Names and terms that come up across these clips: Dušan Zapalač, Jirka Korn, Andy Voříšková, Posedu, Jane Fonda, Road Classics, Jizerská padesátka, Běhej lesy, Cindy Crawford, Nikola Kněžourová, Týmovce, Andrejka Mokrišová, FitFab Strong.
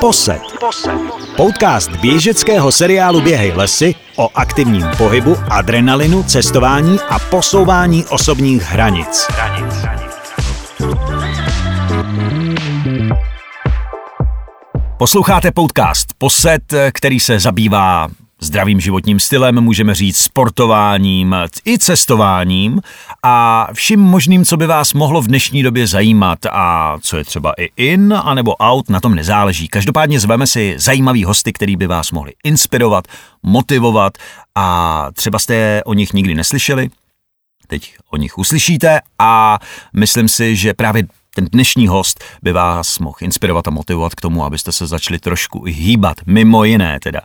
Posed. Podcast běžeckého seriálu Běhej lesy o aktivním pohybu, adrenalinu, cestování a posouvání osobních hranic. Posloucháte podcast Posed, který se zabývá zdravým životním stylem, můžeme říct sportováním i cestováním a vším možným, co by vás mohlo v dnešní době zajímat a co je třeba i in anebo out, na tom nezáleží. Každopádně zveme si zajímavý hosty, který by vás mohli inspirovat, motivovat a třeba jste o nich nikdy neslyšeli, teď o nich uslyšíte a myslím si, že právě ten dnešní host by vás mohl inspirovat a motivovat k tomu, abyste se začali trošku hýbat, mimo jiné teda.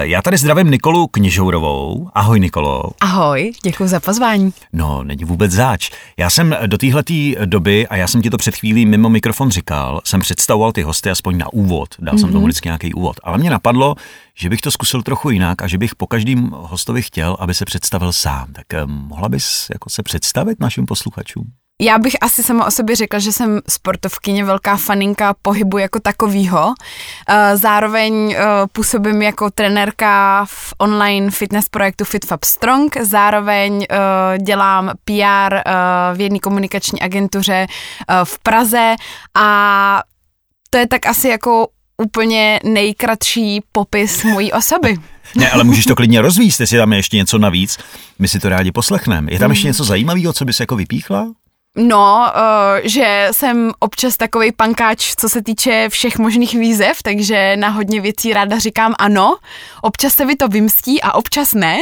Já tady zdravím Nikolu Kněžourovou. Ahoj, Nikolo. Ahoj, děkuji za pozvání. No, není vůbec zač. Já jsem do téhletý doby, a já jsem ti to před chvílí mimo mikrofon říkal, jsem představoval ty hosty aspoň na úvod, dal jsem tomu vždycky nějaký úvod, ale mě napadlo, že bych to zkusil trochu jinak a že bych po každém hostovi chtěl, aby se představil sám. Tak mohla bys jako se představit našim posluchačům? Já bych asi sama o sobě řekla, že jsem sportovkyně, velká faninka pohybu jako takovýho. Zároveň působím jako trenérka v online fitness projektu FitFab Strong. Zároveň dělám PR v jedné komunikační agentuře v Praze a to je tak asi jako úplně nejkratší popis mojí osoby. Ne, ale můžeš to klidně rozvíct, jestli tam je ještě něco navíc. My si to rádi poslechneme. Je tam ještě něco zajímavého, co bys jako vypíchla? No, že jsem občas takovej pankáč, co se týče všech možných výzev, takže na hodně věcí ráda říkám ano, občas se mi to vymstí a občas ne.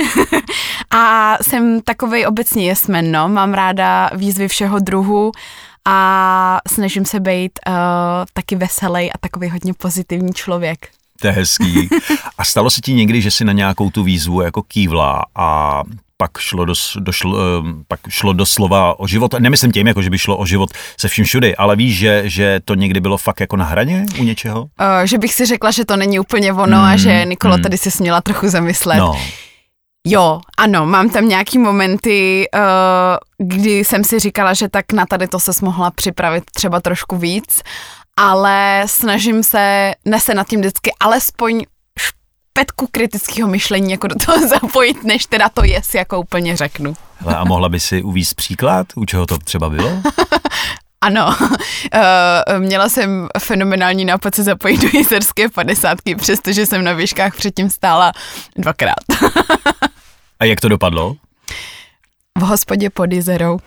A jsem takovej obecně jesmen, no, mám ráda výzvy všeho druhu a snažím se být taky veselý a takový hodně pozitivní člověk. To je hezký. A stalo se ti někdy, že si na nějakou tu výzvu jako kývla a pak šlo doslova o život. Nemyslím tím, jako že by šlo o život se vším všudy, ale víš, že to někdy bylo fakt jako na hraně u něčeho? Že bych si řekla, že to není úplně ono a že Nikolo tady si směla trochu zamyslet. No. Jo, ano, mám tam nějaký momenty, kdy jsem si říkala, že tak na tady to ses mohla připravit třeba trošku víc, ale snažím se nese nad tím vždycky alespoň petku kritického myšlení jako do toho zapojit, než teda to jest, jako úplně řeknu. Hele, a mohla by si uvést příklad, u čeho to třeba bylo? Ano, měla jsem fenomenální nápad se zapojit do Jizerské padesátky, přestože jsem na výškách předtím stála 2x. A jak to dopadlo? V hospodě pod Jizerou.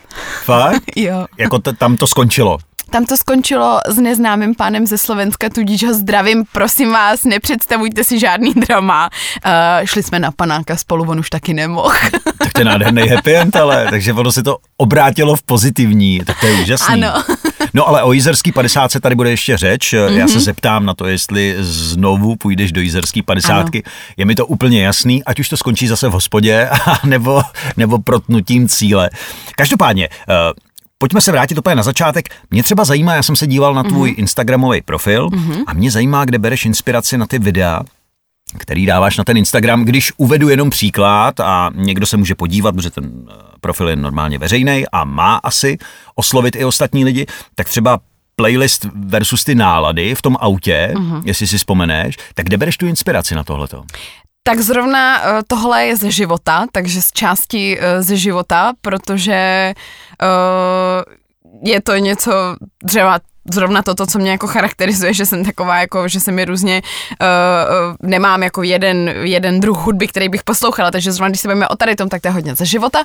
Fakt? Jo. Jako tam to skončilo? Tam to skončilo s neznámým pánem ze Slovenska, tudíž ho zdravím, prosím vás, nepředstavujte si žádný drama. Šli jsme na panáka spolu, on už taky nemohl. Tak to je nádherný happy end, ale takže ono se to obrátilo v pozitivní, tak to je úžasný. Ano. No ale o Jizerský 50 se tady bude ještě řeč, já se zeptám na to, jestli znovu půjdeš do Jizerský 50. Je mi to úplně jasný, ať už to skončí zase v hospodě, nebo protnutím cíle. Každopádně, pojďme se vrátit úplně na začátek. Mě třeba zajímá, já jsem se díval na tvůj Instagramový profil a mě zajímá, kde bereš inspiraci na ty videa, který dáváš na ten Instagram, když uvedu jenom příklad a někdo se může podívat, protože ten profil je normálně veřejný a má asi oslovit i ostatní lidi, tak třeba playlist versus ty nálady v tom autě, jestli si vzpomeneš, tak kde bereš tu inspiraci na tohleto? Tak zrovna tohle je ze života, takže z části ze života, protože je to něco třeba zrovna to, co mě jako charakterizuje, že jsem taková, jako, že se mi různě nemám jako jeden druh hudby, který bych poslouchala, takže zrovna když se bavíme o tady tom, tak to je hodně ze života,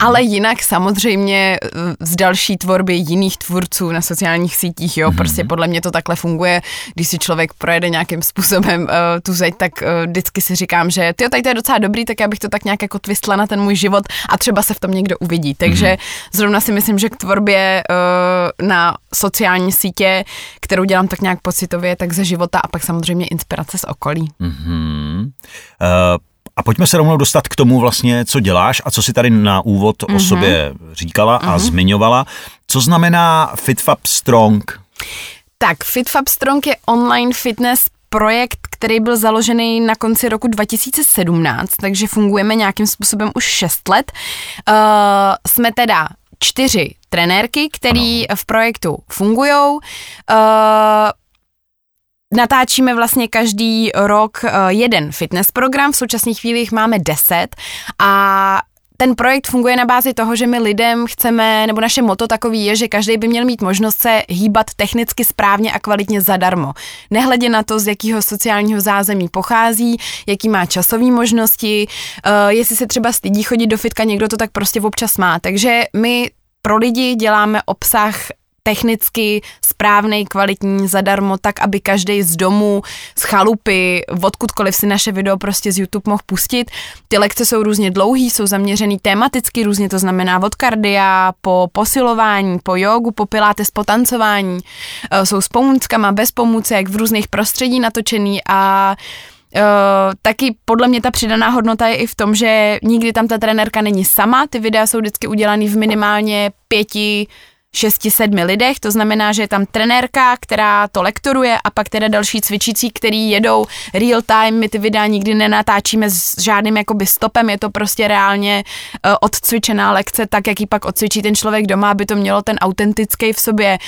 ale jinak samozřejmě z další tvorby jiných tvůrců na sociálních sítích, jo, prostě podle mě to takhle funguje, když si člověk projede nějakým způsobem tu zeď, tak vždycky si říkám, že tyjo, tady to je docela dobrý, tak já bych to tak nějak jako twistla na ten můj život a třeba se v tom někdo uvidí, takže zrovna si myslím, že k tvorbě na sociální sítě, kterou dělám tak nějak pocitově, tak ze života a pak samozřejmě inspirace z okolí. A pojďme se rovnou dostat k tomu vlastně, co děláš a co si tady na úvod o sobě říkala a zmiňovala. Co znamená FitFab Strong? Tak FitFab Strong je online fitness projekt, který byl založený na konci roku 2017, takže fungujeme nějakým způsobem už 6 let. Jsme teda 4 trenérky, který v projektu fungujou. Natáčíme vlastně každý rok jeden fitness program, v současné chvíli jich máme 10 a ten projekt funguje na bázi toho, že my lidem chceme, nebo naše motto takový je, že každý by měl mít možnost se hýbat technicky správně a kvalitně zadarmo. Nehledě na to, z jakého sociálního zázemí pochází, jaký má časové možnosti, jestli se třeba stydí chodit do fitka, někdo to tak prostě občas má. Takže my pro lidi děláme obsah technicky správnej, kvalitní, zadarmo, tak, aby každý z domu, z chalupy, odkudkoliv si naše video prostě z YouTube mohl pustit. Ty lekce jsou různě dlouhý, jsou zaměřený tematicky různě, to znamená od kardia, po posilování, po jogu, po pilates, po tancování. Jsou s pomůckama, bez pomůcek, v různých prostředí natočený a taky podle mě ta přidaná hodnota je i v tom, že nikdy tam ta trenérka není sama, ty videa jsou vždycky udělaný v minimálně 5-6-7 lidech, to znamená, že je tam trenérka, která to lektoruje a pak teda další cvičící, který jedou real time, my ty videa nikdy nenatáčíme s žádným jakoby stopem, je to prostě reálně odcvičená lekce, tak jak ji pak odcvičí ten člověk doma, aby to mělo ten autentický v sobě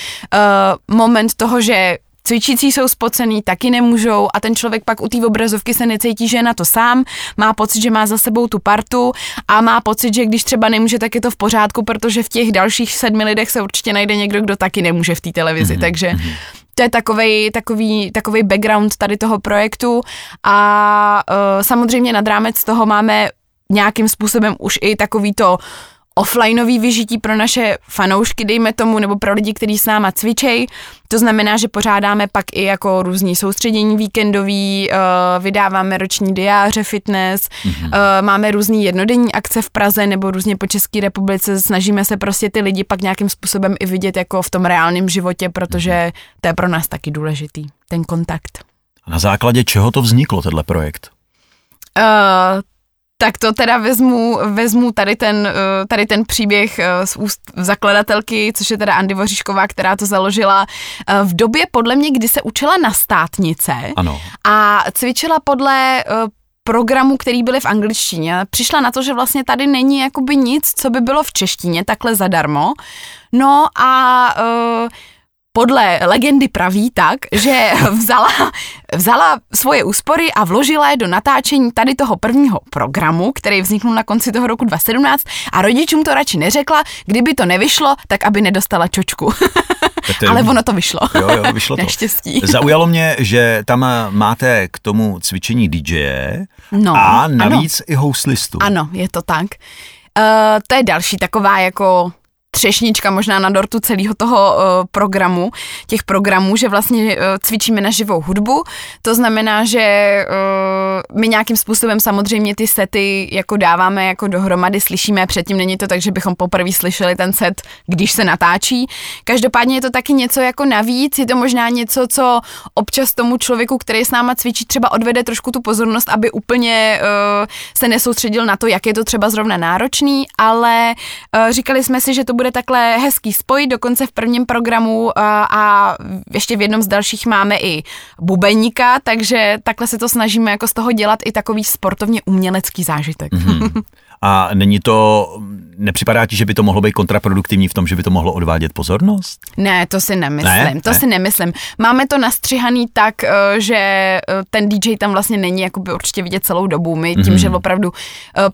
moment toho, že cvičící jsou spocený, taky nemůžou a ten člověk pak u té obrazovky se necítí, že je na to sám, má pocit, že má za sebou tu partu a má pocit, že když třeba nemůže, tak je to v pořádku, protože v těch dalších 7 lidech se určitě najde někdo, kdo taky nemůže v té televizi, takže to je takovej background tady toho projektu a samozřejmě nad rámec toho máme nějakým způsobem už i takový to offlineový vyžití pro naše fanoušky, dejme tomu, nebo pro lidi, kteří s náma cvičejí. To znamená, že pořádáme pak i jako různý soustředění víkendový, vydáváme roční diáře fitness, máme různý jednodenní akce v Praze nebo různě po České republice, snažíme se prostě ty lidi pak nějakým způsobem i vidět jako v tom reálném životě, protože to je pro nás taky důležitý, ten kontakt. A na základě čeho to vzniklo, tenhle projekt? Tak to teda vezmu tady ten příběh z úst zakladatelky, což je teda Andy Voříšková, která to založila v době podle mě, kdy se učila na státnice. Ano. A cvičila podle programů, který byly v angličtině. Přišla na to, že vlastně tady není jakoby nic, co by bylo v češtině, takhle zadarmo. No a podle legendy praví tak, že vzala svoje úspory a vložila je do natáčení tady toho prvního programu, který vzniknul na konci toho roku 2017 a rodičům to radši neřekla, kdyby to nevyšlo, tak aby nedostala čočku. Ale ono to vyšlo. Jo, vyšlo to. Naštěstí. Zaujalo mě, že tam máte k tomu cvičení DJe a navíc i houslistu. Ano, je to tak. To je další taková jako třešnička možná na dortu celého toho programu, těch programů, že vlastně cvičíme na živou hudbu. To znamená, že my nějakým způsobem samozřejmě ty sety jako dáváme jako dohromady, slyšíme předtím, není to tak, že bychom poprvé slyšeli ten set, když se natáčí. Každopádně je to taky něco jako navíc, je to možná něco, co občas tomu člověku, který s náma cvičí, třeba odvede trošku tu pozornost, aby úplně se nesoustředil na to, jak je to třeba zrovna náročný, ale říkali jsme si, že to bude takhle hezký spojit, dokonce v prvním programu a ještě v jednom z dalších máme i bubeníka, takže takhle se to snažíme jako z toho dělat i takový sportovně umělecký zážitek. Mm-hmm. A nepřipadá ti, že by to mohlo být kontraproduktivní v tom, že by to mohlo odvádět pozornost? Ne, to si nemyslím, Máme to nastřihaný tak, že ten DJ tam vlastně není jakoby určitě vidět celou dobu, my tím, že opravdu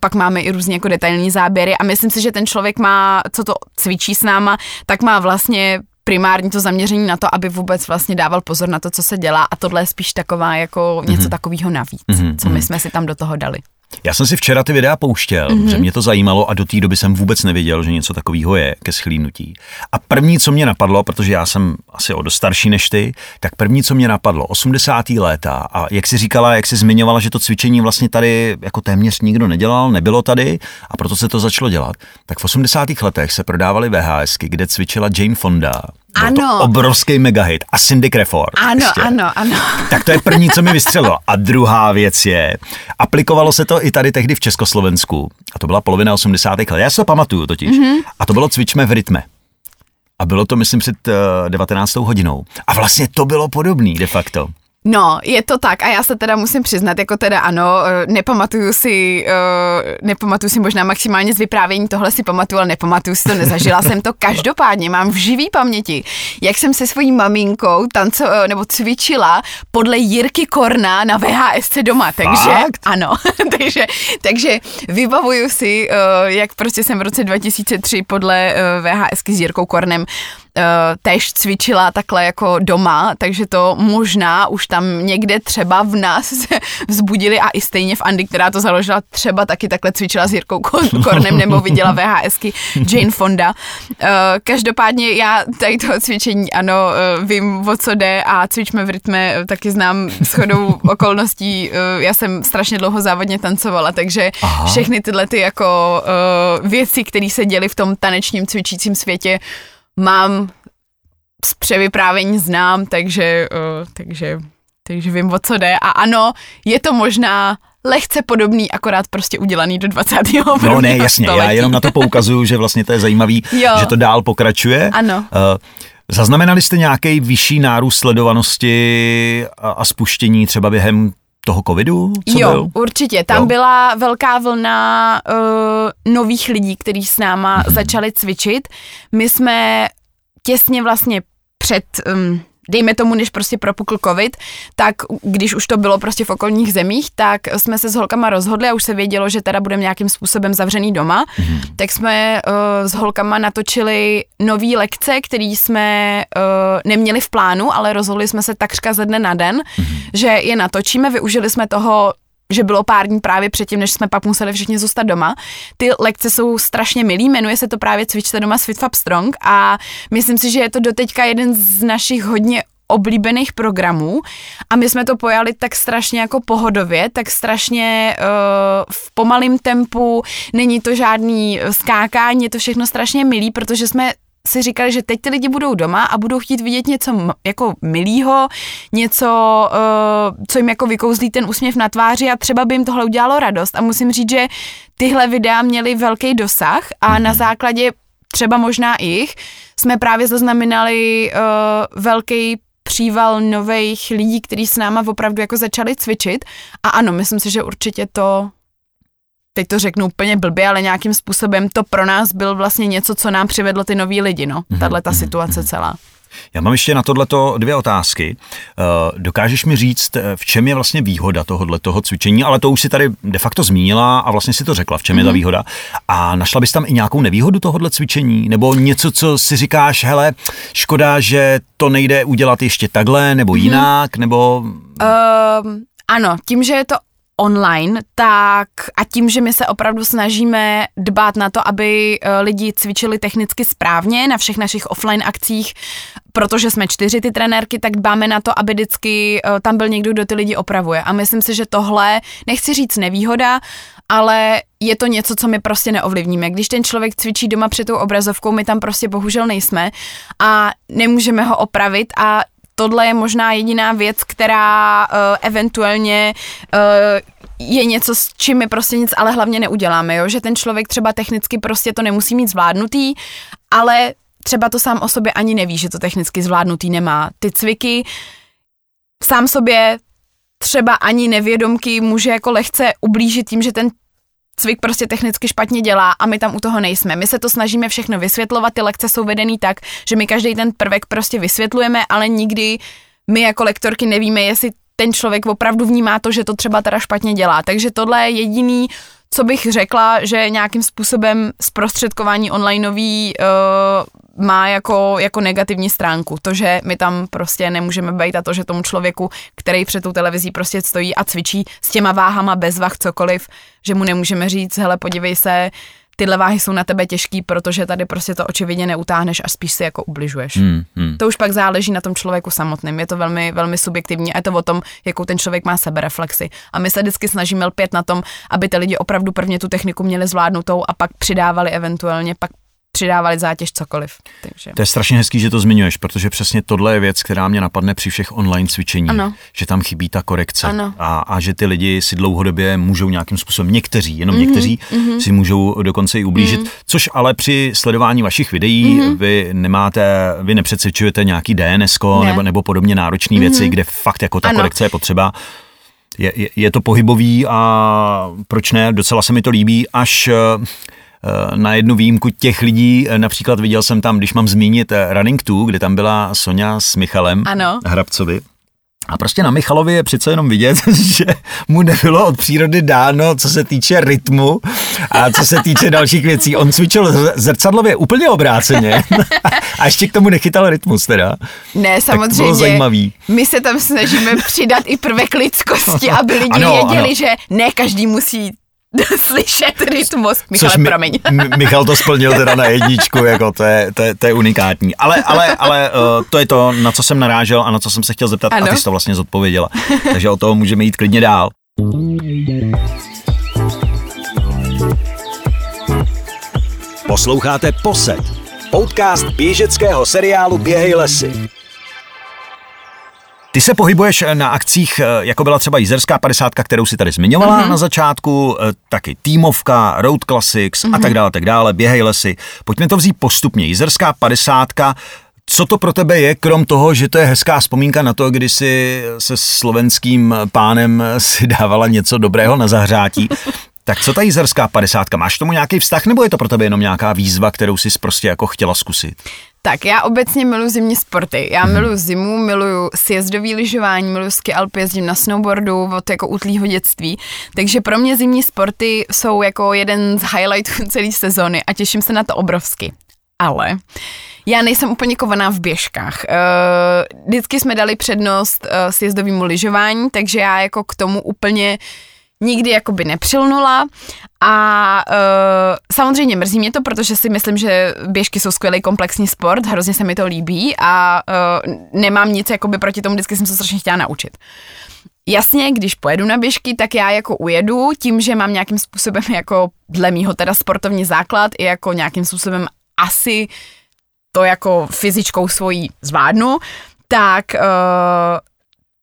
pak máme i různě jako detailní záběry a myslím si, že ten člověk má, co to cvičí s náma, tak má vlastně primární to zaměření na to, aby vůbec vlastně dával pozor na to, co se dělá a tohle je spíš taková jako něco takového navíc, co my jsme si tam do toho dali. Já jsem si včera ty videa pouštěl, že mě to zajímalo a do té doby jsem vůbec nevěděl, že něco takového je ke schlídnutí. A první, co mě napadlo, protože já jsem asi o dost starší než ty, tak první, co mě napadlo, 80. léta a jak jsi zmiňovala, že to cvičení vlastně tady jako téměř nikdo nedělal, nebylo tady a proto se to začalo dělat, tak v 80. letech se prodávaly VHSky, kde cvičila Jane Fonda. Byl to obrovský megahit. A Cindy Crawford. Ano. Tak to je první, co mi vystřelilo. A druhá věc je, aplikovalo se to i tady tehdy v Československu. A to byla polovina 80. let. Já se to pamatuju totiž. A to bylo cvičme v rytme. A bylo to, myslím, před 19. hodinou. A vlastně to bylo podobný de facto. No, je to tak a já se teda musím přiznat, jako teda ano, nepamatuju si možná maximálně z vyprávění, tohle si pamatuju, ale nepamatuju si to, nezažila jsem to. Každopádně mám v živý paměti, jak jsem se svojí maminkou cvičila podle Jirky Korna na VHSce doma, takže ano, takže vybavuju si, jak prostě jsem v roce 2003 podle VHSky s Jirkou Kornem též cvičila takhle jako doma, takže to možná už tam někde třeba v nás se vzbudili a i stejně v Andy, která to založila, třeba taky takhle cvičila s Jirkou Kornem nebo viděla VHSky Jane Fonda. Každopádně já tady toho cvičení, ano, vím, o co jde a cvičme v rytme, taky znám shodou okolností, já jsem strašně dlouho závodně tancovala, takže všechny tyhle ty jako věci, které se děly v tom tanečním cvičícím světě, mám z převyprávění znám, takže vím, o co jde. A ano, je to možná lehce podobný, akorát prostě udělaný do 21. století. No ne, jasně, já jenom na to poukazuju, že vlastně to je zajímavý, že to dál pokračuje. Ano. Zaznamenali jste nějaký vyšší nárůst sledovanosti a spuštění třeba během toho covidu? Určitě. Tam byla velká vlna nových lidí, kteří s náma začali cvičit. My jsme těsně vlastně před, dejme tomu, než prostě propukl covid, tak když už to bylo prostě v okolních zemích, tak jsme se s holkama rozhodli a už se vědělo, že teda budeme nějakým způsobem zavřený doma, tak jsme s holkama natočili nový lekce, který jsme neměli v plánu, ale rozhodli jsme se takřka ze dne na den, že je natočíme, využili jsme toho, že bylo pár dní právě předtím, než jsme pak museli všichni zůstat doma. Ty lekce jsou strašně milý, jmenuje se to právě Cvičte doma s FitFab Strong a myslím si, že je to doteďka jeden z našich hodně oblíbených programů a my jsme to pojali tak strašně jako pohodově, tak strašně v pomalém tempu, není to žádný skákání, je to všechno strašně milý, protože jsme si říkali, že teď ty lidi budou doma a budou chtít vidět něco jako milýho, něco, co jim jako vykouzlí ten úsměv na tváři a třeba by jim tohle udělalo radost. A musím říct, že tyhle videa měly velký dosah a na základě třeba možná jich jsme právě zaznamenali velký příval nových lidí, kteří s náma opravdu jako začali cvičit. A ano, myslím si, že určitě to... Teď to řeknu úplně blbě, ale nějakým způsobem to pro nás byl vlastně něco, co nám přivedlo ty nový lidi, no, tahle ta situace celá. Já mám ještě na tohleto dvě otázky. Dokážeš mi říct, v čem je vlastně výhoda tohoto cvičení, ale to už si tady de facto zmínila a vlastně si to řekla, v čem je ta výhoda. A našla bys tam i nějakou nevýhodu tohoto cvičení? Nebo něco, co si říkáš, hele, škoda, že to nejde udělat ještě takhle, nebo jinak, nebo... Ano, tím, že je to online, tak a tím, že my se opravdu snažíme dbát na to, aby lidi cvičili technicky správně na všech našich offline akcích, protože jsme 4 ty trenérky, tak dbáme na to, aby vždycky tam byl někdo, kdo ty lidi opravuje. A myslím si, že tohle, nechci říct nevýhoda, ale je to něco, co my prostě neovlivníme. Když ten člověk cvičí doma před tou obrazovkou, my tam prostě bohužel nejsme a nemůžeme ho opravit a tohle je možná jediná věc, která eventuálně je něco, s čím my prostě nic, ale hlavně neuděláme, jo? Že ten člověk třeba technicky prostě to nemusí mít zvládnutý, ale třeba to sám o sobě ani neví, že to technicky zvládnutý nemá. Ty cviky sám sobě třeba ani nevědomky může jako lehce ublížit tím, že ten cvik prostě technicky špatně dělá a my tam u toho nejsme. My se to snažíme všechno vysvětlovat, ty lekce jsou vedený tak, že my každý ten prvek prostě vysvětlujeme, ale nikdy my jako lektorky nevíme, jestli ten člověk opravdu vnímá to, že to třeba teda špatně dělá. Takže tohle je jediný, co bych řekla, že nějakým způsobem zprostředkování onlineový má jako negativní stránku. To, že my tam prostě nemůžeme být a to, že tomu člověku, který před tou televizí prostě stojí a cvičí s těma váhama, bez vah, cokoliv, že mu nemůžeme říct, hele, podívej se, tyhle váhy jsou na tebe těžký, protože tady prostě to očividně neutáhneš a spíš si jako ubližuješ. To už pak záleží na tom člověku samotném. Je to velmi, velmi subjektivní a je to o tom, jakou ten člověk má sebereflexi. A my se vždycky snažíme lpět na tom, aby ty lidi opravdu prvně tu techniku měli zvládnutou a pak přidávali eventuálně, pak přidávali zátěž cokoliv. Takže. To je strašně hezký, že to zmiňuješ, protože přesně tohle je věc, která mě napadne při všech online cvičeních, že tam chybí ta korekce a že ty lidi si dlouhodobě můžou nějakým způsobem, někteří, jenom někteří, si můžou dokonce i ublížit, což ale při sledování vašich videí vy nepřecvičujete nějaký DNS-ko nebo podobně náročné věci, kde fakt jako ta korekce je potřeba. Je to pohybový a proč ne, docela se mi to líbí, až na jednu výjimku těch lidí, například viděl jsem tam, když mám zmínit Running 2, kde tam byla Soňa s Michalem Hrabcovi. A prostě na Michalovi je přece jenom vidět, že mu nebylo od přírody dáno, co se týče rytmu a co se týče dalších věcí. On cvičil zrcadlově úplně obráceně a ještě k tomu nechytal rytmus teda. Ne, samozřejmě. To bylo zajímavý. My se tam snažíme přidat i prvek lidskosti, aby lidi věděli, že ne každý musí slyšet rytmus. Michale, promiň. Michal to splnil teda na jedničku, jako to je unikátní. Ale to je to, na co jsem narážel a na co jsem se chtěl zeptat, a ty jsi to vlastně zodpověděla. Takže o toho můžeme jít klidně dál. Posloucháte Posed, podcast běžeckého seriálu Běhej lesy. Ty se pohybuješ na akcích, jako byla třeba Jizerská padesátka, kterou si tady zmiňovala na začátku, taky Týmovka, Road Classics a tak dále, Běhej lesy. Pojďme to vzít postupně. Jizerská padesátka, co to pro tebe je, krom toho, že to je hezká vzpomínka na to, kdy si se slovenským pánem si dávala něco dobrého na zahřátí. Tak co ta Jizerská padesátka? Máš k tomu nějaký vztah, nebo je to pro tebe jenom nějaká výzva, kterou jsi prostě jako chtěla zkusit? Tak, já obecně miluji zimní sporty. Já miluji zimu, miluji sjezdový lyžování, miluji ski alpy, jezdím na snowboardu od jako útlýho dětství. Takže pro mě zimní sporty jsou jako jeden z highlightů celé sezony a těším se na to obrovsky. Ale já nejsem úplně kovaná v běžkách. Vždycky jsme dali přednost sjezdovému lyžování, takže já jako k tomu úplně nikdy jakoby nepřilnula a samozřejmě mrzí mě to, protože si myslím, že běžky jsou skvělý komplexní sport, hrozně se mi to líbí a nemám nic jakoby proti tomu, vždycky jsem se strašně chtěla naučit. Jasně, když pojedu na běžky, tak já jako ujedu tím, že mám nějakým způsobem jako dle mýho teda sportovní základ i jako nějakým způsobem asi to jako fyzičkou svojí zvládnu, tak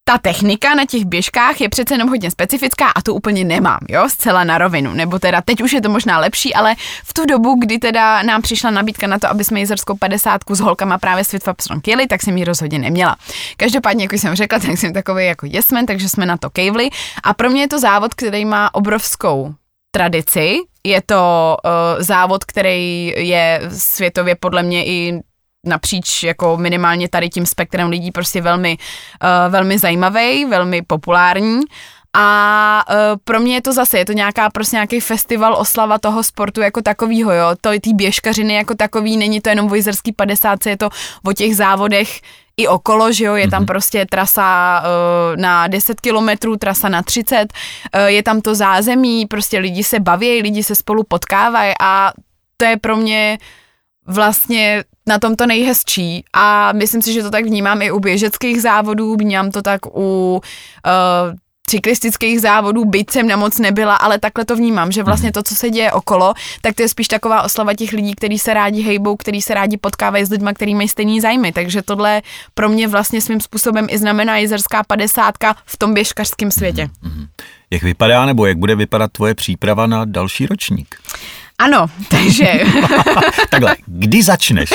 ta technika na těch běžkách je přece jenom hodně specifická a tu úplně nemám, jo, zcela na rovinu, nebo teda teď už je to možná lepší, ale v tu dobu, kdy teda nám přišla nabídka na to, aby jsme Jizerskou padesátku s holkama právě s FitFab Strong jeli, tak jsem ji rozhodně neměla. Každopádně, jako jsem řekla, tak jsem takový jako jesmen, takže jsme na to kejvli a pro mě je to závod, který má obrovskou tradici, je to závod, který je světově podle mě i napříč jako minimálně tady tím spektrem lidí prostě velmi, velmi zajímavý, velmi populární a pro mě je to zase, je to nějaká prostě nějaký festival, oslava toho sportu jako takovýho, jo, to je tý běžkařiny jako takový, není to jenom o Jizerský padesátce, je to o těch závodech i okolo, že jo, je tam prostě trasa na 10 kilometrů, trasa na 30, je tam to zázemí, prostě lidi se baví, lidi se spolu potkávají a to je pro mě vlastně na tom to nejhezčí a myslím si, že to tak vnímám i u běžeckých závodů, vnímám to tak u cyklistických závodů, byť jsem na moc nebyla, ale takhle to vnímám, že vlastně to, co se děje okolo, tak to je spíš taková oslava těch lidí, kteří se rádi hejbou, kteří se rádi potkávají s lidmi, kteří mají stejný zájmy, takže tohle pro mě vlastně svým způsobem i znamená Jizerská padesátka v tom běžkařském světě. Jak vypadá nebo jak bude vypadat tvoje příprava na další ročník? Ano, takže... Takhle, kdy začneš?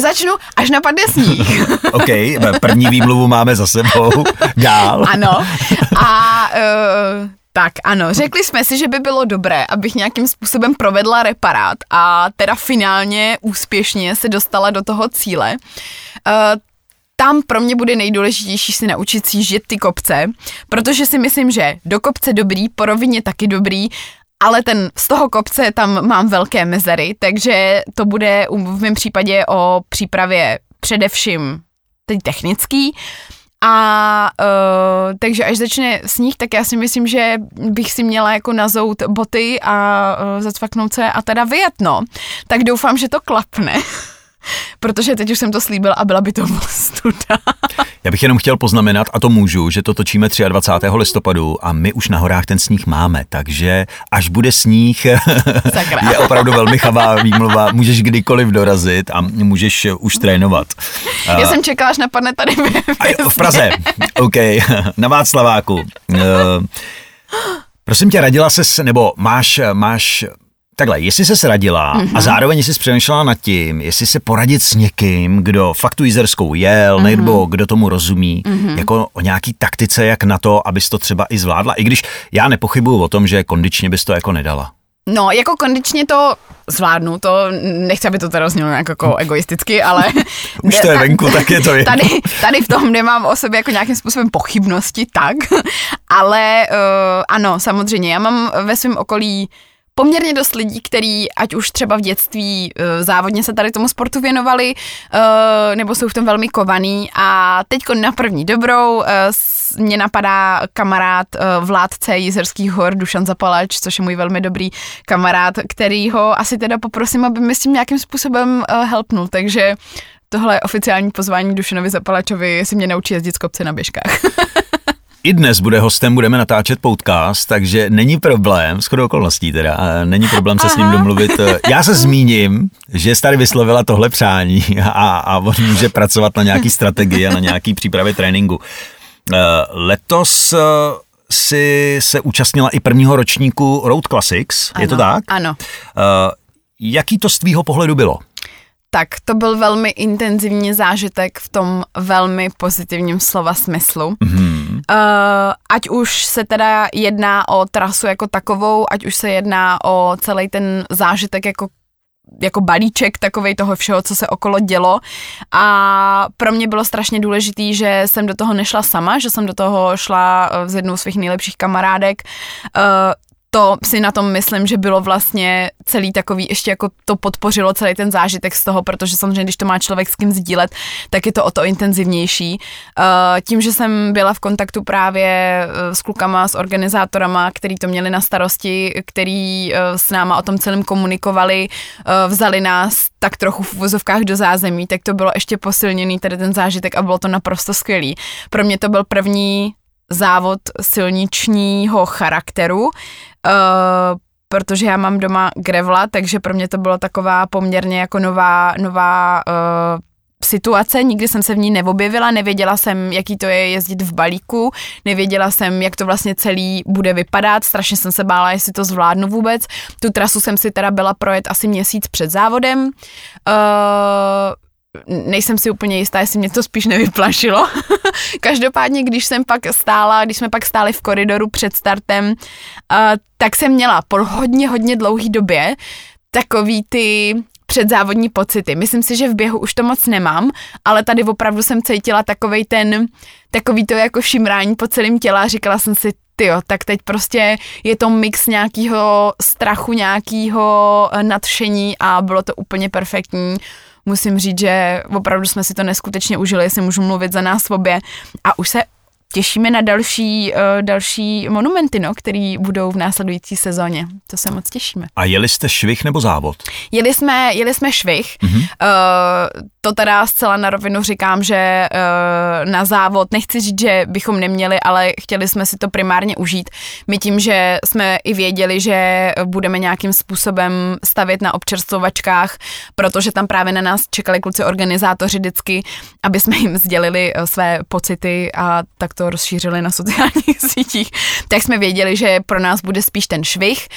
Začnu, až napadne sníh. OK, první výmluvu máme za sebou, dál. Ano, a... Tak ano, řekli jsme si, že by bylo dobré, abych nějakým způsobem provedla reparát a teda finálně úspěšně se dostala do toho cíle. Tam pro mě bude nejdůležitější si naučit sjíždět ty kopce, protože si myslím, že do kopce dobrý, po rovině taky dobrý, ale ten z toho kopce tam mám velké mezery, takže to bude v mém případě o přípravě především teď technický. A takže až začne sníh, tak já si myslím, že bych si měla jako nazout boty a zacvaknout se a teda vyjet, no. Tak doufám, že to klapne. Protože teď už jsem to slíbil a byla by to studa. Já bych jenom chtěl poznamenat, a to můžu, že to točíme 23. listopadu a my už na horách ten sníh máme, takže až bude sníh, je opravdu velmi chavá výmluva, můžeš kdykoliv dorazit a můžeš už trénovat. Já jsem čekala, až napadne tady v Praze, OK, na Václaváku. Prosím tě, radila ses, nebo máš takhle, jestli ses radila a zároveň jsi přemýšlela nad tím, jestli se poradit s někým, kdo fakt tu Jizerskou jel, nebo kdo tomu rozumí, jako o nějaký taktice, jak na to, abys to třeba i zvládla, i když já nepochybuju o tom, že kondičně bys to jako nedala. No, jako kondičně to zvládnu, to nechci, aby to teda znělo nějak jako egoisticky, ale... Už to je venku, tak je to jedno. Tady v tom nemám o sobě jako nějakým způsobem pochybnosti, tak, ale ano, samozřejmě, já mám ve svém okolí poměrně dost lidí, kteří ať už třeba v dětství závodně se tady tomu sportu věnovali, nebo jsou v tom velmi kovaný. A teďko na první dobrou mě napadá kamarád vládce Jizerských hor Dušan Zapalač, což je můj velmi dobrý kamarád, který ho asi teda poprosím, aby mi s tím nějakým způsobem helpnul. Takže tohle je oficiální pozvání Dušanovi Zapalačovi, jestli mě naučí jezdit z kopce na běžkách. I dnes bude hostem, budeme natáčet podcast, takže není problém, shodou okolností teda, není problém se s ním domluvit. Já se zmíním, že jsi tady vyslovila tohle přání a on může pracovat na nějaký strategii a na nějaký přípravě tréninku. Letos si se účastnila i prvního ročníku Road Classics, ano, je to tak? Ano. Jaký to z tvýho pohledu bylo? Tak to byl velmi intenzivní zážitek v tom velmi pozitivním slova smyslu. Ať už se teda jedná o trasu jako takovou, ať už se jedná o celý ten zážitek jako balíček takovej toho všeho, co se okolo dělo. A pro mě bylo strašně důležitý, že jsem do toho nešla sama, že jsem do toho šla s jednou svých nejlepších kamarádek. To si na tom myslím, že bylo vlastně celý takový, ještě jako to podpořilo celý ten zážitek z toho, protože samozřejmě, když to má člověk s kým sdílet, tak je to o to intenzivnější. Tím, že jsem byla v kontaktu právě s klukama, s organizátorama, který to měli na starosti, který s náma o tom celém komunikovali, vzali nás tak trochu v uvozovkách do zázemí, tak to bylo ještě posilněný tady ten zážitek a bylo to naprosto skvělý. Pro mě to byl první závod silničního charakteru, protože já mám doma grevla, takže pro mě to bylo taková poměrně jako nová situace, nikdy jsem se v ní neobjevila, nevěděla jsem, jaký to je jezdit v balíku, nevěděla jsem, jak to vlastně celý bude vypadat, strašně jsem se bála, jestli to zvládnu vůbec. Tu trasu jsem si teda byla projet asi měsíc před závodem, nejsem si úplně jistá, jestli mě to spíš nevyplašilo. Každopádně, když jsme pak stáli v koridoru před startem, tak jsem měla po hodně dlouhý době takový ty předzávodní pocity. Myslím si, že v běhu už to moc nemám, ale tady opravdu jsem cítila takový to jako šimrání po celém těle a říkala jsem si, tyjo, tak teď prostě je to mix nějakého strachu, nějakého nadšení a bylo to úplně perfektní. Musím říct, že opravdu jsme si to neskutečně užili, jestli můžu mluvit za nás obě. A už se těšíme na další monumenty, které budou v následující sezóně. To se moc těšíme. A jeli jste švih nebo závod? Jeli jsme švih. To teda zcela na rovinu říkám, že na závod, nechci říct, že bychom neměli, ale chtěli jsme si to primárně užít. My tím, že jsme i věděli, že budeme nějakým způsobem stavět na občerstvovačkách, protože tam právě na nás čekali kluci organizátoři vždycky, aby jsme jim sdělili své pocity a tak to rozšířili na sociálních sítích, tak jsme věděli, že pro nás bude spíš ten švih,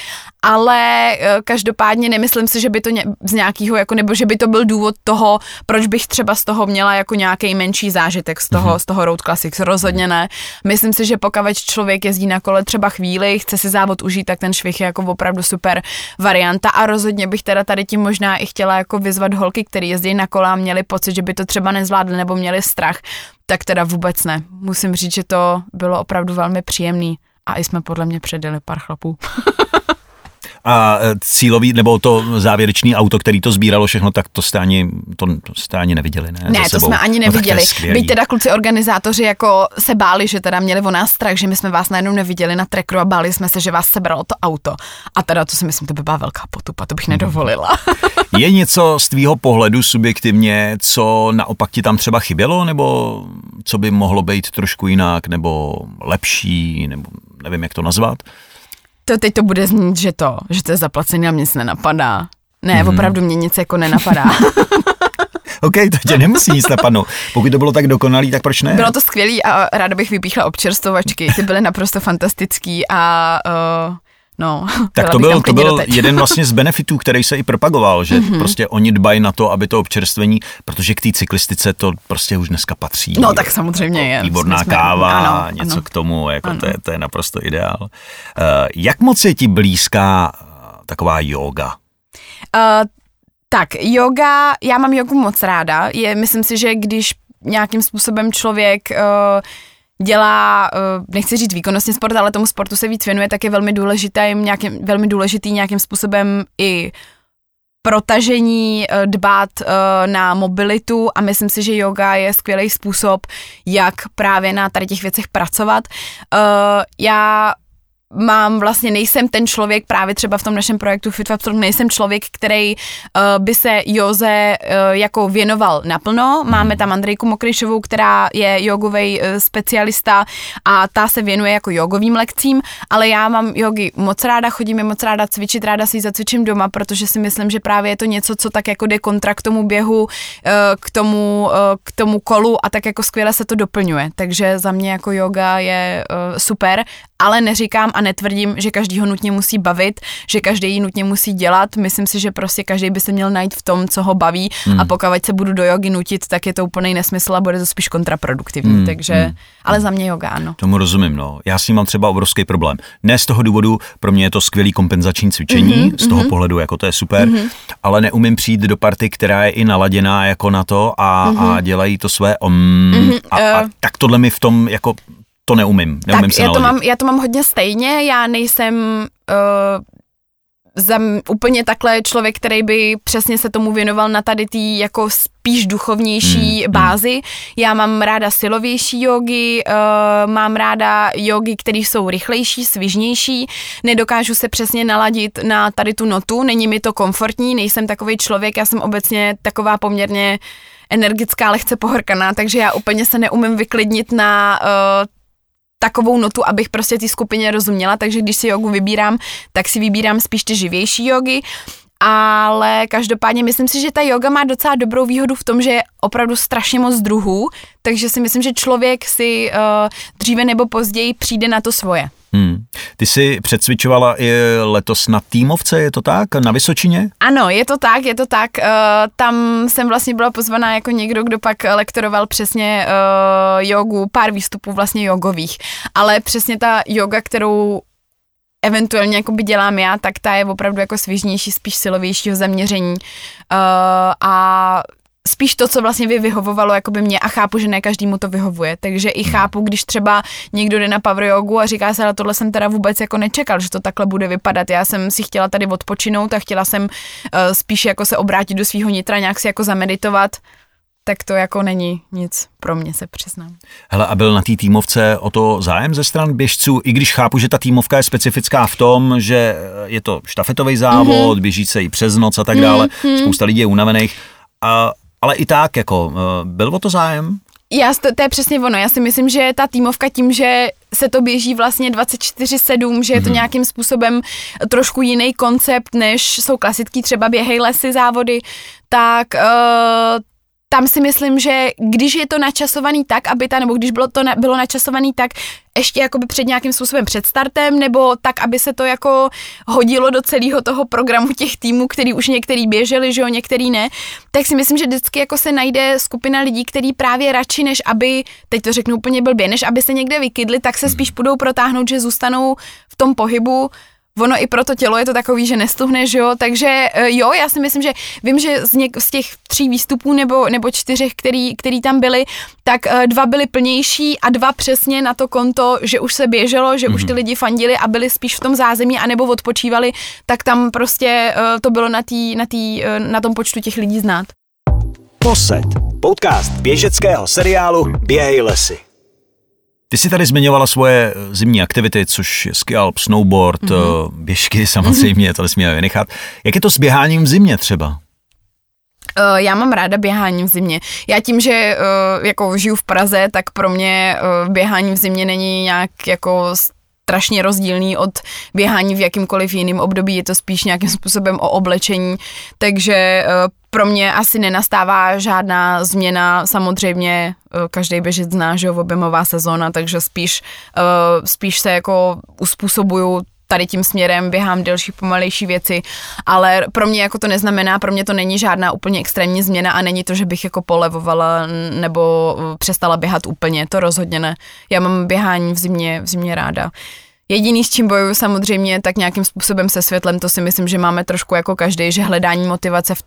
ale každopádně nemyslím si, že by to z nějakého, jako, nebo že by to byl důvod toho, proč bych třeba z toho měla jako nějaký menší zážitek z toho Road Classics, rozhodně ne. Myslím si, že pokud člověk jezdí na kole třeba chvíli, chce si závod užít, tak ten švih je jako opravdu super varianta a rozhodně bych teda tady tím možná i chtěla jako vyzvat holky, které jezdí na kole a měli pocit, že by to třeba nezvládly nebo měli strach, tak teda vůbec ne. Musím říct, že to bylo opravdu velmi příjemný a i jsme podle mě předjeli pár chlapů. a cílový, nebo to závěrečný auto, který to sbíralo všechno, tak to jste ani neviděli, ne? Ne, to jsme ani neviděli. No, byť teda kluci organizátoři jako se báli, že teda měli o nás strach, že my jsme vás najednou neviděli na trekru a báli jsme se, že vás sebralo to auto. A teda to si myslím, to by byla velká potupa, to bych nedovolila. Je něco z tvýho pohledu subjektivně, co naopak ti tam třeba chybělo, nebo co by mohlo být trošku jinak, nebo lepší, nebo nevím, jak to nazvat? To teď to bude znít, že to je zaplacený a mě nic nenapadá. Ne, opravdu mě nic jako nenapadá. OK, to tě nemusí nic napadnout. Pokud to bylo tak dokonalý, tak proč ne? Bylo to skvělý a ráda bych vypíchla občerstovačky. Ty byly naprosto fantastický a... No, tak to byl jeden vlastně z benefitů, který se i propagoval, že prostě oni dbají na to, aby to občerstvení, protože k té cyklistice to prostě už dneska patří. No tak samozřejmě je. Výborná káva, ano, něco ano. K tomu, jako to je naprosto ideál. Jak moc je ti blízká taková jóga? Tak, jóga, já mám jógu moc ráda. Myslím si, že když nějakým způsobem člověk... dělá, nechci říct výkonnostně sport, ale tomu sportu se víc věnuje, tak je velmi důležitý nějakým způsobem i protažení, dbát na mobilitu a myslím si, že yoga je skvělý způsob, jak právě na tady těch věcech pracovat. Já nejsem ten člověk, právě třeba v tom našem projektu FitFab Strong, nejsem člověk, který by se józe jako věnoval naplno. Máme tam Andrejku Mokrišovou, která je jogovej specialista a ta se věnuje jako jogovým lekcím, ale já mám jogi moc ráda, chodím je moc ráda cvičit, ráda si ji zacvičím doma, protože si myslím, že právě je to něco, co tak jako jde kontra k tomu běhu, k tomu kolu a tak jako skvěle se to doplňuje. Takže za mě jako yoga je super, ale neříkám a netvrdím, že každý ho nutně musí bavit, že každý ji nutně musí dělat. Myslím si, že prostě každý by se měl najít v tom, co ho baví a pokud se budu do jogy nutit, tak je to úplný nesmysl a bude to spíš kontraproduktivní, takže, ale za mě joga, ano. Tomu rozumím, no. Já s ním mám třeba obrovský problém. Ne z toho důvodu, pro mě je to skvělý kompenzační cvičení, z toho pohledu, jako to je super, ale neumím přijít do party, která je i naladěná jako na to a dělají to své a tak tohle mi v tom jako to neumím tak se naladit. Já to mám hodně stejně, já nejsem úplně takhle člověk, který by přesně se tomu věnoval na tady tý jako spíš duchovnější bázi. Já mám ráda silovější jogy, mám ráda jogy, které jsou rychlejší, svižnější, nedokážu se přesně naladit na tady tu notu, není mi to komfortní, nejsem takovej člověk, já jsem obecně taková poměrně energická, lehce pohorkaná, takže já úplně se neumím vyklidnit na takovou notu, abych prostě té skupině rozuměla, takže když si jogu vybírám, tak si vybírám spíš ty živější jogy, ale každopádně myslím si, že ta joga má docela dobrou výhodu v tom, že je opravdu strašně moc druhů, takže si myslím, že člověk si dříve nebo později přijde na to svoje. Ty jsi předcvičovala i letos na Týmovce, je to tak? Na Vysočině? Ano, je to tak. Tam jsem vlastně byla pozvaná jako někdo, kdo pak lektoroval přesně jogu, pár výstupů vlastně jogových. Ale přesně ta joga, kterou eventuálně jakoby dělám já, tak ta je opravdu jako svižnější, spíš silovějšího zaměření a spíš to, co vlastně vyhovovalo jakoby mě a chápu, že ne každému to vyhovuje, takže i chápu, když třeba někdo jde na power jogu a říká se, ale tohle jsem teda vůbec jako nečekal, že to takhle bude vypadat, já jsem si chtěla tady odpočinout a chtěla jsem spíš jako se obrátit do svýho nitra, nějak si jako zameditovat, tak to jako není nic pro mě, se přiznám. Hele, a byl na té Týmovce o to zájem ze stran běžců, i když chápu, že ta Týmovka je specifická v tom, že je to štafetový závod, běží se i přes noc a tak dále, spousta lidí je unavených a ale i tak, jako, byl o to zájem? To je přesně ono. Já si myslím, že ta Týmovka tím, že se to běží vlastně 24/7, že je to nějakým způsobem trošku jiný koncept, než jsou klasický třeba Běhej lesy závody, tak tam si myslím, že když je to načasovaný tak, bylo načasovaný tak, ještě jakoby před nějakým způsobem před startem, nebo tak, aby se to jako hodilo do celého toho programu těch týmů, který už některý běželi, že jo, některý ne, tak si myslím, že vždycky jako se najde skupina lidí, který právě radši, než aby, teď to řeknu úplně blbě, než aby se někde vykydli, tak se spíš půjdou protáhnout, že zůstanou v tom pohybu ono i pro to tělo je to takový, že nestuhne, že jo, takže jo, já si myslím, že vím, že z těch 3 výstupů nebo 4, který tam byly, tak 2 byly plnější a 2 přesně na to konto, že už se běželo, že už ty lidi fandili a byli spíš v tom zázemí anebo odpočívali, tak tam prostě to bylo na tom počtu těch lidí znát. Posed, podcast běžeckého seriálu Běhej lesy. Ty jsi tady zmiňovala svoje zimní aktivity, což je ski alp, snowboard, běžky samozřejmě, to nesmíme vynechat. Jak je to s běháním v zimě třeba? Já mám ráda běhání v zimě. Já tím, že jako žiju v Praze, tak pro mě běhání v zimě není nějak jako strašně rozdílný od běhání v jakýmkoliv jiném období, je to spíš nějakým způsobem o oblečení, takže pro mě asi nenastává žádná změna, samozřejmě každý běžec zná, že objemová sezóna, takže spíš se jako uspůsobuju tady tím směrem, běhám delší, pomalejší věci, ale pro mě jako to neznamená, pro mě to není žádná úplně extrémní změna a není to, že bych jako polevovala nebo přestala běhat úplně, to rozhodně ne. Já mám běhání v zimě ráda. Jediný, s čím bojuju samozřejmě, tak nějakým způsobem se světlem, to si myslím, že máme trošku jako každý, že hledání motivace v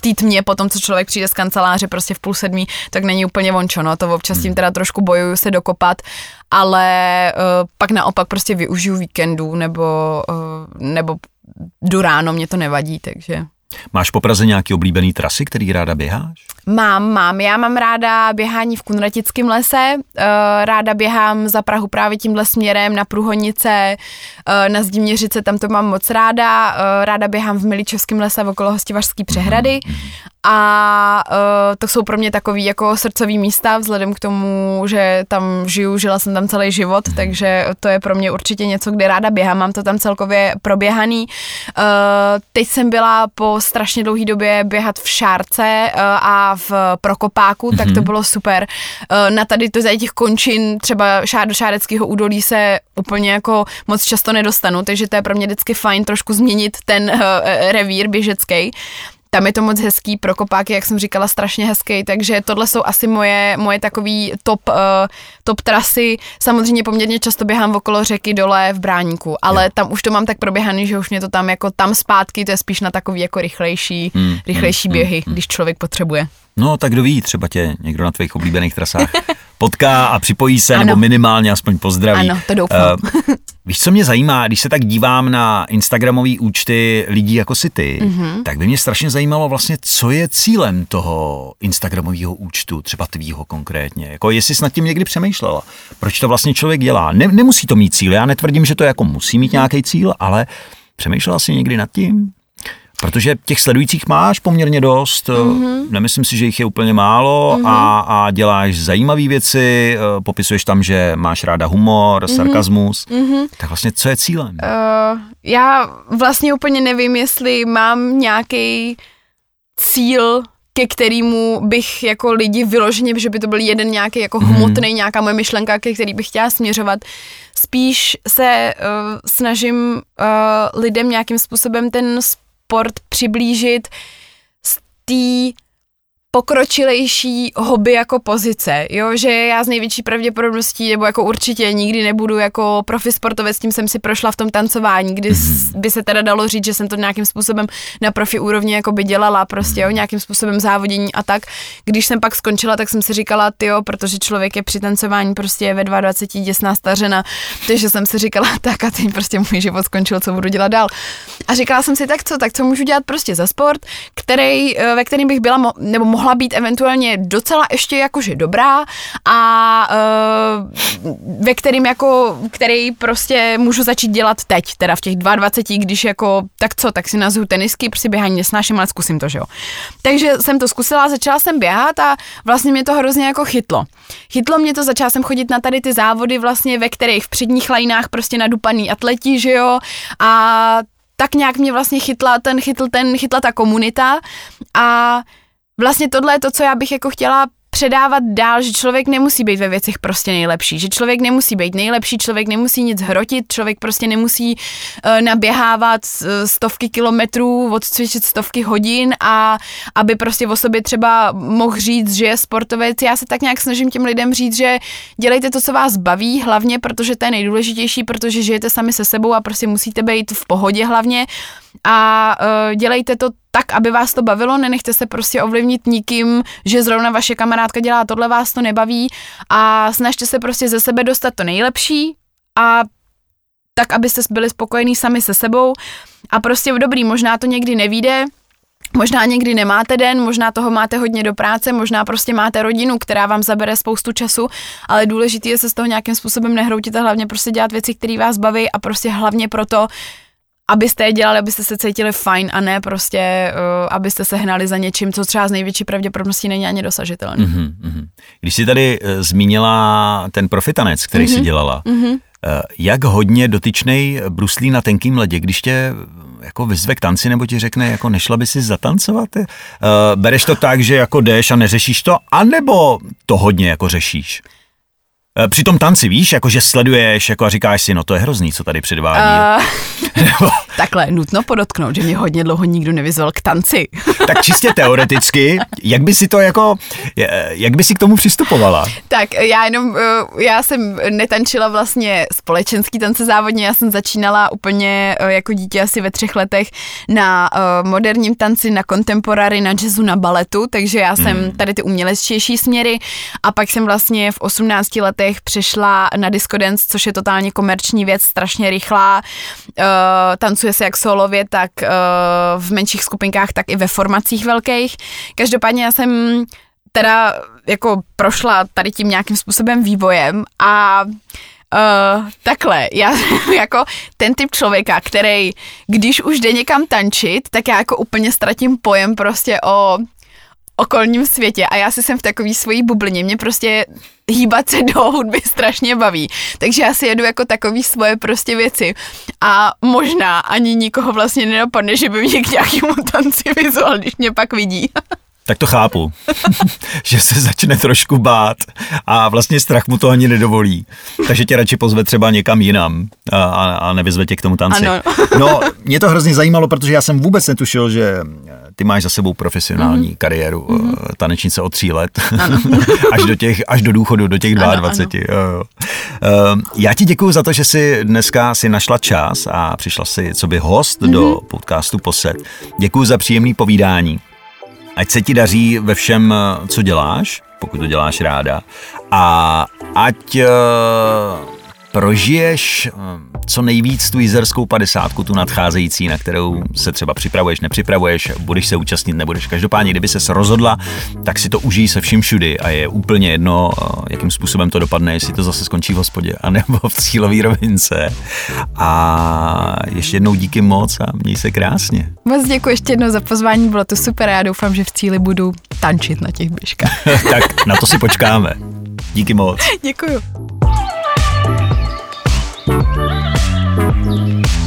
té tmě, potom co člověk přijde z kanceláře prostě v 6:30, tak není úplně vončo, no, to občas tím teda trošku bojuju se dokopat, ale pak naopak prostě využiju víkendů nebo jdu ráno, mě to nevadí, takže... Máš po Praze nějaký oblíbený trasy, který ráda běháš? Mám. Já mám ráda běhání v Kunratickém lese, ráda běhám za Prahu právě tímhle směrem na Průhonice, na Zdiměřice, tam to mám moc ráda, ráda běhám v Miličevském lese okolo Hostivařské přehrady a to jsou pro mě takový jako srdcový místa, vzhledem k tomu, že tam žiju, žila jsem tam celý život, takže to je pro mě určitě něco, kde ráda běhám, mám to tam celkově proběhaný. Teď jsem byla po strašně dlouhý době běhat v Šárce a v Prokopáku, tak to bylo super. Na tady to za těch končin, třeba do Šáreckého údolí se úplně jako moc často nedostanu, takže to je pro mě vždycky fajn trošku změnit ten revír běžecký. Tam je to moc hezký, Prokopák je, jak jsem říkala, strašně hezký, takže tohle jsou asi moje takový top trasy. Samozřejmě poměrně často běhám okolo řeky dole v Bráníku, ale tam už to mám tak proběhaný, že už mě to tam jako tam zpátky, to je spíš na takový jako rychlejší běhy, když člověk potřebuje. No tak kdo ví, třeba tě někdo na tvých oblíbených trasách potká a připojí se, ano. Nebo minimálně aspoň pozdraví. Ano, to doufám. Víš, co mě zajímá, když se tak dívám na instagramové účty lidí jako si ty, tak by mě strašně zajímalo vlastně, co je cílem toho instagramového účtu, třeba tvýho konkrétně. Jako jestli jsi nad tím někdy přemýšlela, proč to vlastně člověk dělá. Ne, nemusí to mít cíl, já netvrdím, že to jako musí mít nějaký cíl, ale přemýšlela jsi někdy nad tím? Protože těch sledujících máš poměrně dost, nemyslím si, že jich je úplně málo a děláš zajímavé věci, popisuješ tam, že máš ráda humor, sarkazmus, tak vlastně co je cílem? Já vlastně úplně nevím, jestli mám nějaký cíl, ke kterému bych jako lidi vyloženě, že by to byl jeden nějaký jako hmotný, nějaká moje myšlenka, ke který bych chtěla směřovat. Spíš se snažím lidem nějakým způsobem ten sport přiblížit z té pokročilejší hobby jako pozice, jo, že já z největší pravděpodobností, nebo jako určitě nikdy nebudu jako profi sportovec, tím jsem si prošla v tom tancování, kdy by se teda dalo říct, že jsem to nějakým způsobem na profi úrovni jako by dělala prostě, jo, nějakým způsobem závodění a tak. Když jsem pak skončila, tak jsem si říkala, tyjo, protože člověk je při tancování prostě ve 22 děsná stařena, takže jsem si říkala, tak a teď prostě můj život skončil, co budu dělat dál. A říkala jsem si, tak co můžu dělat prostě za sport, ve kterém bych byla nebo mohla být eventuálně docela ještě jakože dobrá a ve kterým jako, který prostě můžu začít dělat teď, teda v těch 22, když jako, tak si nazvu tenisky, při běhání nesnáším, ale zkusím to, že jo. Takže jsem to zkusila, začala jsem běhat a vlastně mě to hrozně jako chytlo. Chytlo mě to, začala jsem chodit na tady ty závody vlastně, ve kterých v předních lajnách prostě nadupaný atleti, že jo, a tak nějak mě vlastně chytla ta komunita a vlastně tohle je to, co já bych jako chtěla předávat dál, že člověk nemusí být ve věcech prostě nejlepší, že člověk nemusí být nejlepší, člověk nemusí nic hrotit, člověk prostě nemusí naběhávat stovky kilometrů, odcvičit stovky hodin a aby prostě o sobě třeba mohl říct, že je sportovec. Já se tak nějak snažím těm lidem říct, že dělejte to, co vás baví, hlavně protože to je nejdůležitější, protože žijete sami se sebou a prostě musíte být v pohodě hlavně a dělejte to tak, aby vás to bavilo, nenechte se prostě ovlivnit nikým, že zrovna vaše kamarádka dělá tohle, vás to nebaví a snažte se prostě ze sebe dostat to nejlepší a tak, abyste byli spokojení sami se sebou a prostě dobrý, možná to někdy nevyjde, možná někdy nemáte den, možná toho máte hodně do práce, možná prostě máte rodinu, která vám zabere spoustu času, ale důležité je se z toho nějakým způsobem nehroutit a hlavně prostě dělat věci, které vás baví a prostě hlavně proto, abyste je dělali, abyste se cítili fajn a ne prostě, abyste se hnali za něčím, co třeba z největší pravděpodobností není ani dosažitelné. Mm-hmm, mm-hmm. Když jsi tady zmínila ten profitanec, který jsi dělala, jak hodně dotyčnej bruslí na tenkým ledě, když tě jako vyzve k tanci nebo ti řekne, jako nešla by si zatancovat? Bereš to tak, že jako jdeš a neřešíš to, anebo to hodně jako řešíš? Při tom tanci, víš, jakože sleduješ jako a říkáš si, no to je hrozný, co tady předvádí. Takhle, nutno podotknout, že mě hodně dlouho nikdo nevyzval k tanci. Tak čistě teoreticky, jak by si to jako, jak by si k tomu přistupovala? Tak já jsem netančila vlastně společenský tance závodně, já jsem začínala úplně jako dítě asi ve 3 letech na moderním tanci, na kontemporary, na jazzu, na baletu, takže já jsem tady ty umělečtější směry a pak jsem vlastně v 18 letech přešla na disco dance, což je totálně komerční věc, strašně rychlá. Tancuje se jak solově, tak v menších skupinkách, tak i ve formacích velkých. Každopádně já jsem teda jako prošla tady tím nějakým způsobem vývojem a takhle, já jako ten typ člověka, který když už jde někam tančit, tak já jako úplně ztratím pojem prostě o okolním světě a já si jsem v takový svojí bublině, mě prostě hýbat se do hudby strašně baví, takže já si jedu jako takový svoje prostě věci a možná ani nikoho vlastně nenapadne, že by mě k nějakému tanci vyzval, když mě pak vidí. Tak to chápu, že se začne trošku bát a vlastně strach mu to ani nedovolí, takže tě radši pozve třeba někam jinam a nevyzve tě k tomu tanci. Ano. No, mě to hrozně zajímalo, protože já jsem vůbec netušil, že ty máš za sebou profesionální kariéru tanečnice od 3 let, až do důchodu, do těch 22. Ano. Já ti děkuju za to, že jsi dneska si našla čas a přišla si coby host do podcastu Posed. Děkuju za příjemný povídání. Ať se ti daří ve všem, co děláš, pokud to děláš ráda, a ať prožiješ co nejvíc tu jizerskou padesátku, tu nadcházející, na kterou se třeba připravuješ, nepřipravuješ, budeš se účastnit, nebudeš. Každopádně, kdyby ses rozhodla, tak si to užij se vším všudy a je úplně jedno, jakým způsobem to dopadne, jestli to zase skončí v hospodě anebo v cílové rovince. A ještě jednou díky moc a měj se krásně. Moc děkuji ještě jednou za pozvání, bylo to super a já doufám, že v cíli budu tančit na těch běžkách. Tak na to si počkáme. Díky moc. Děkuju. Thank you.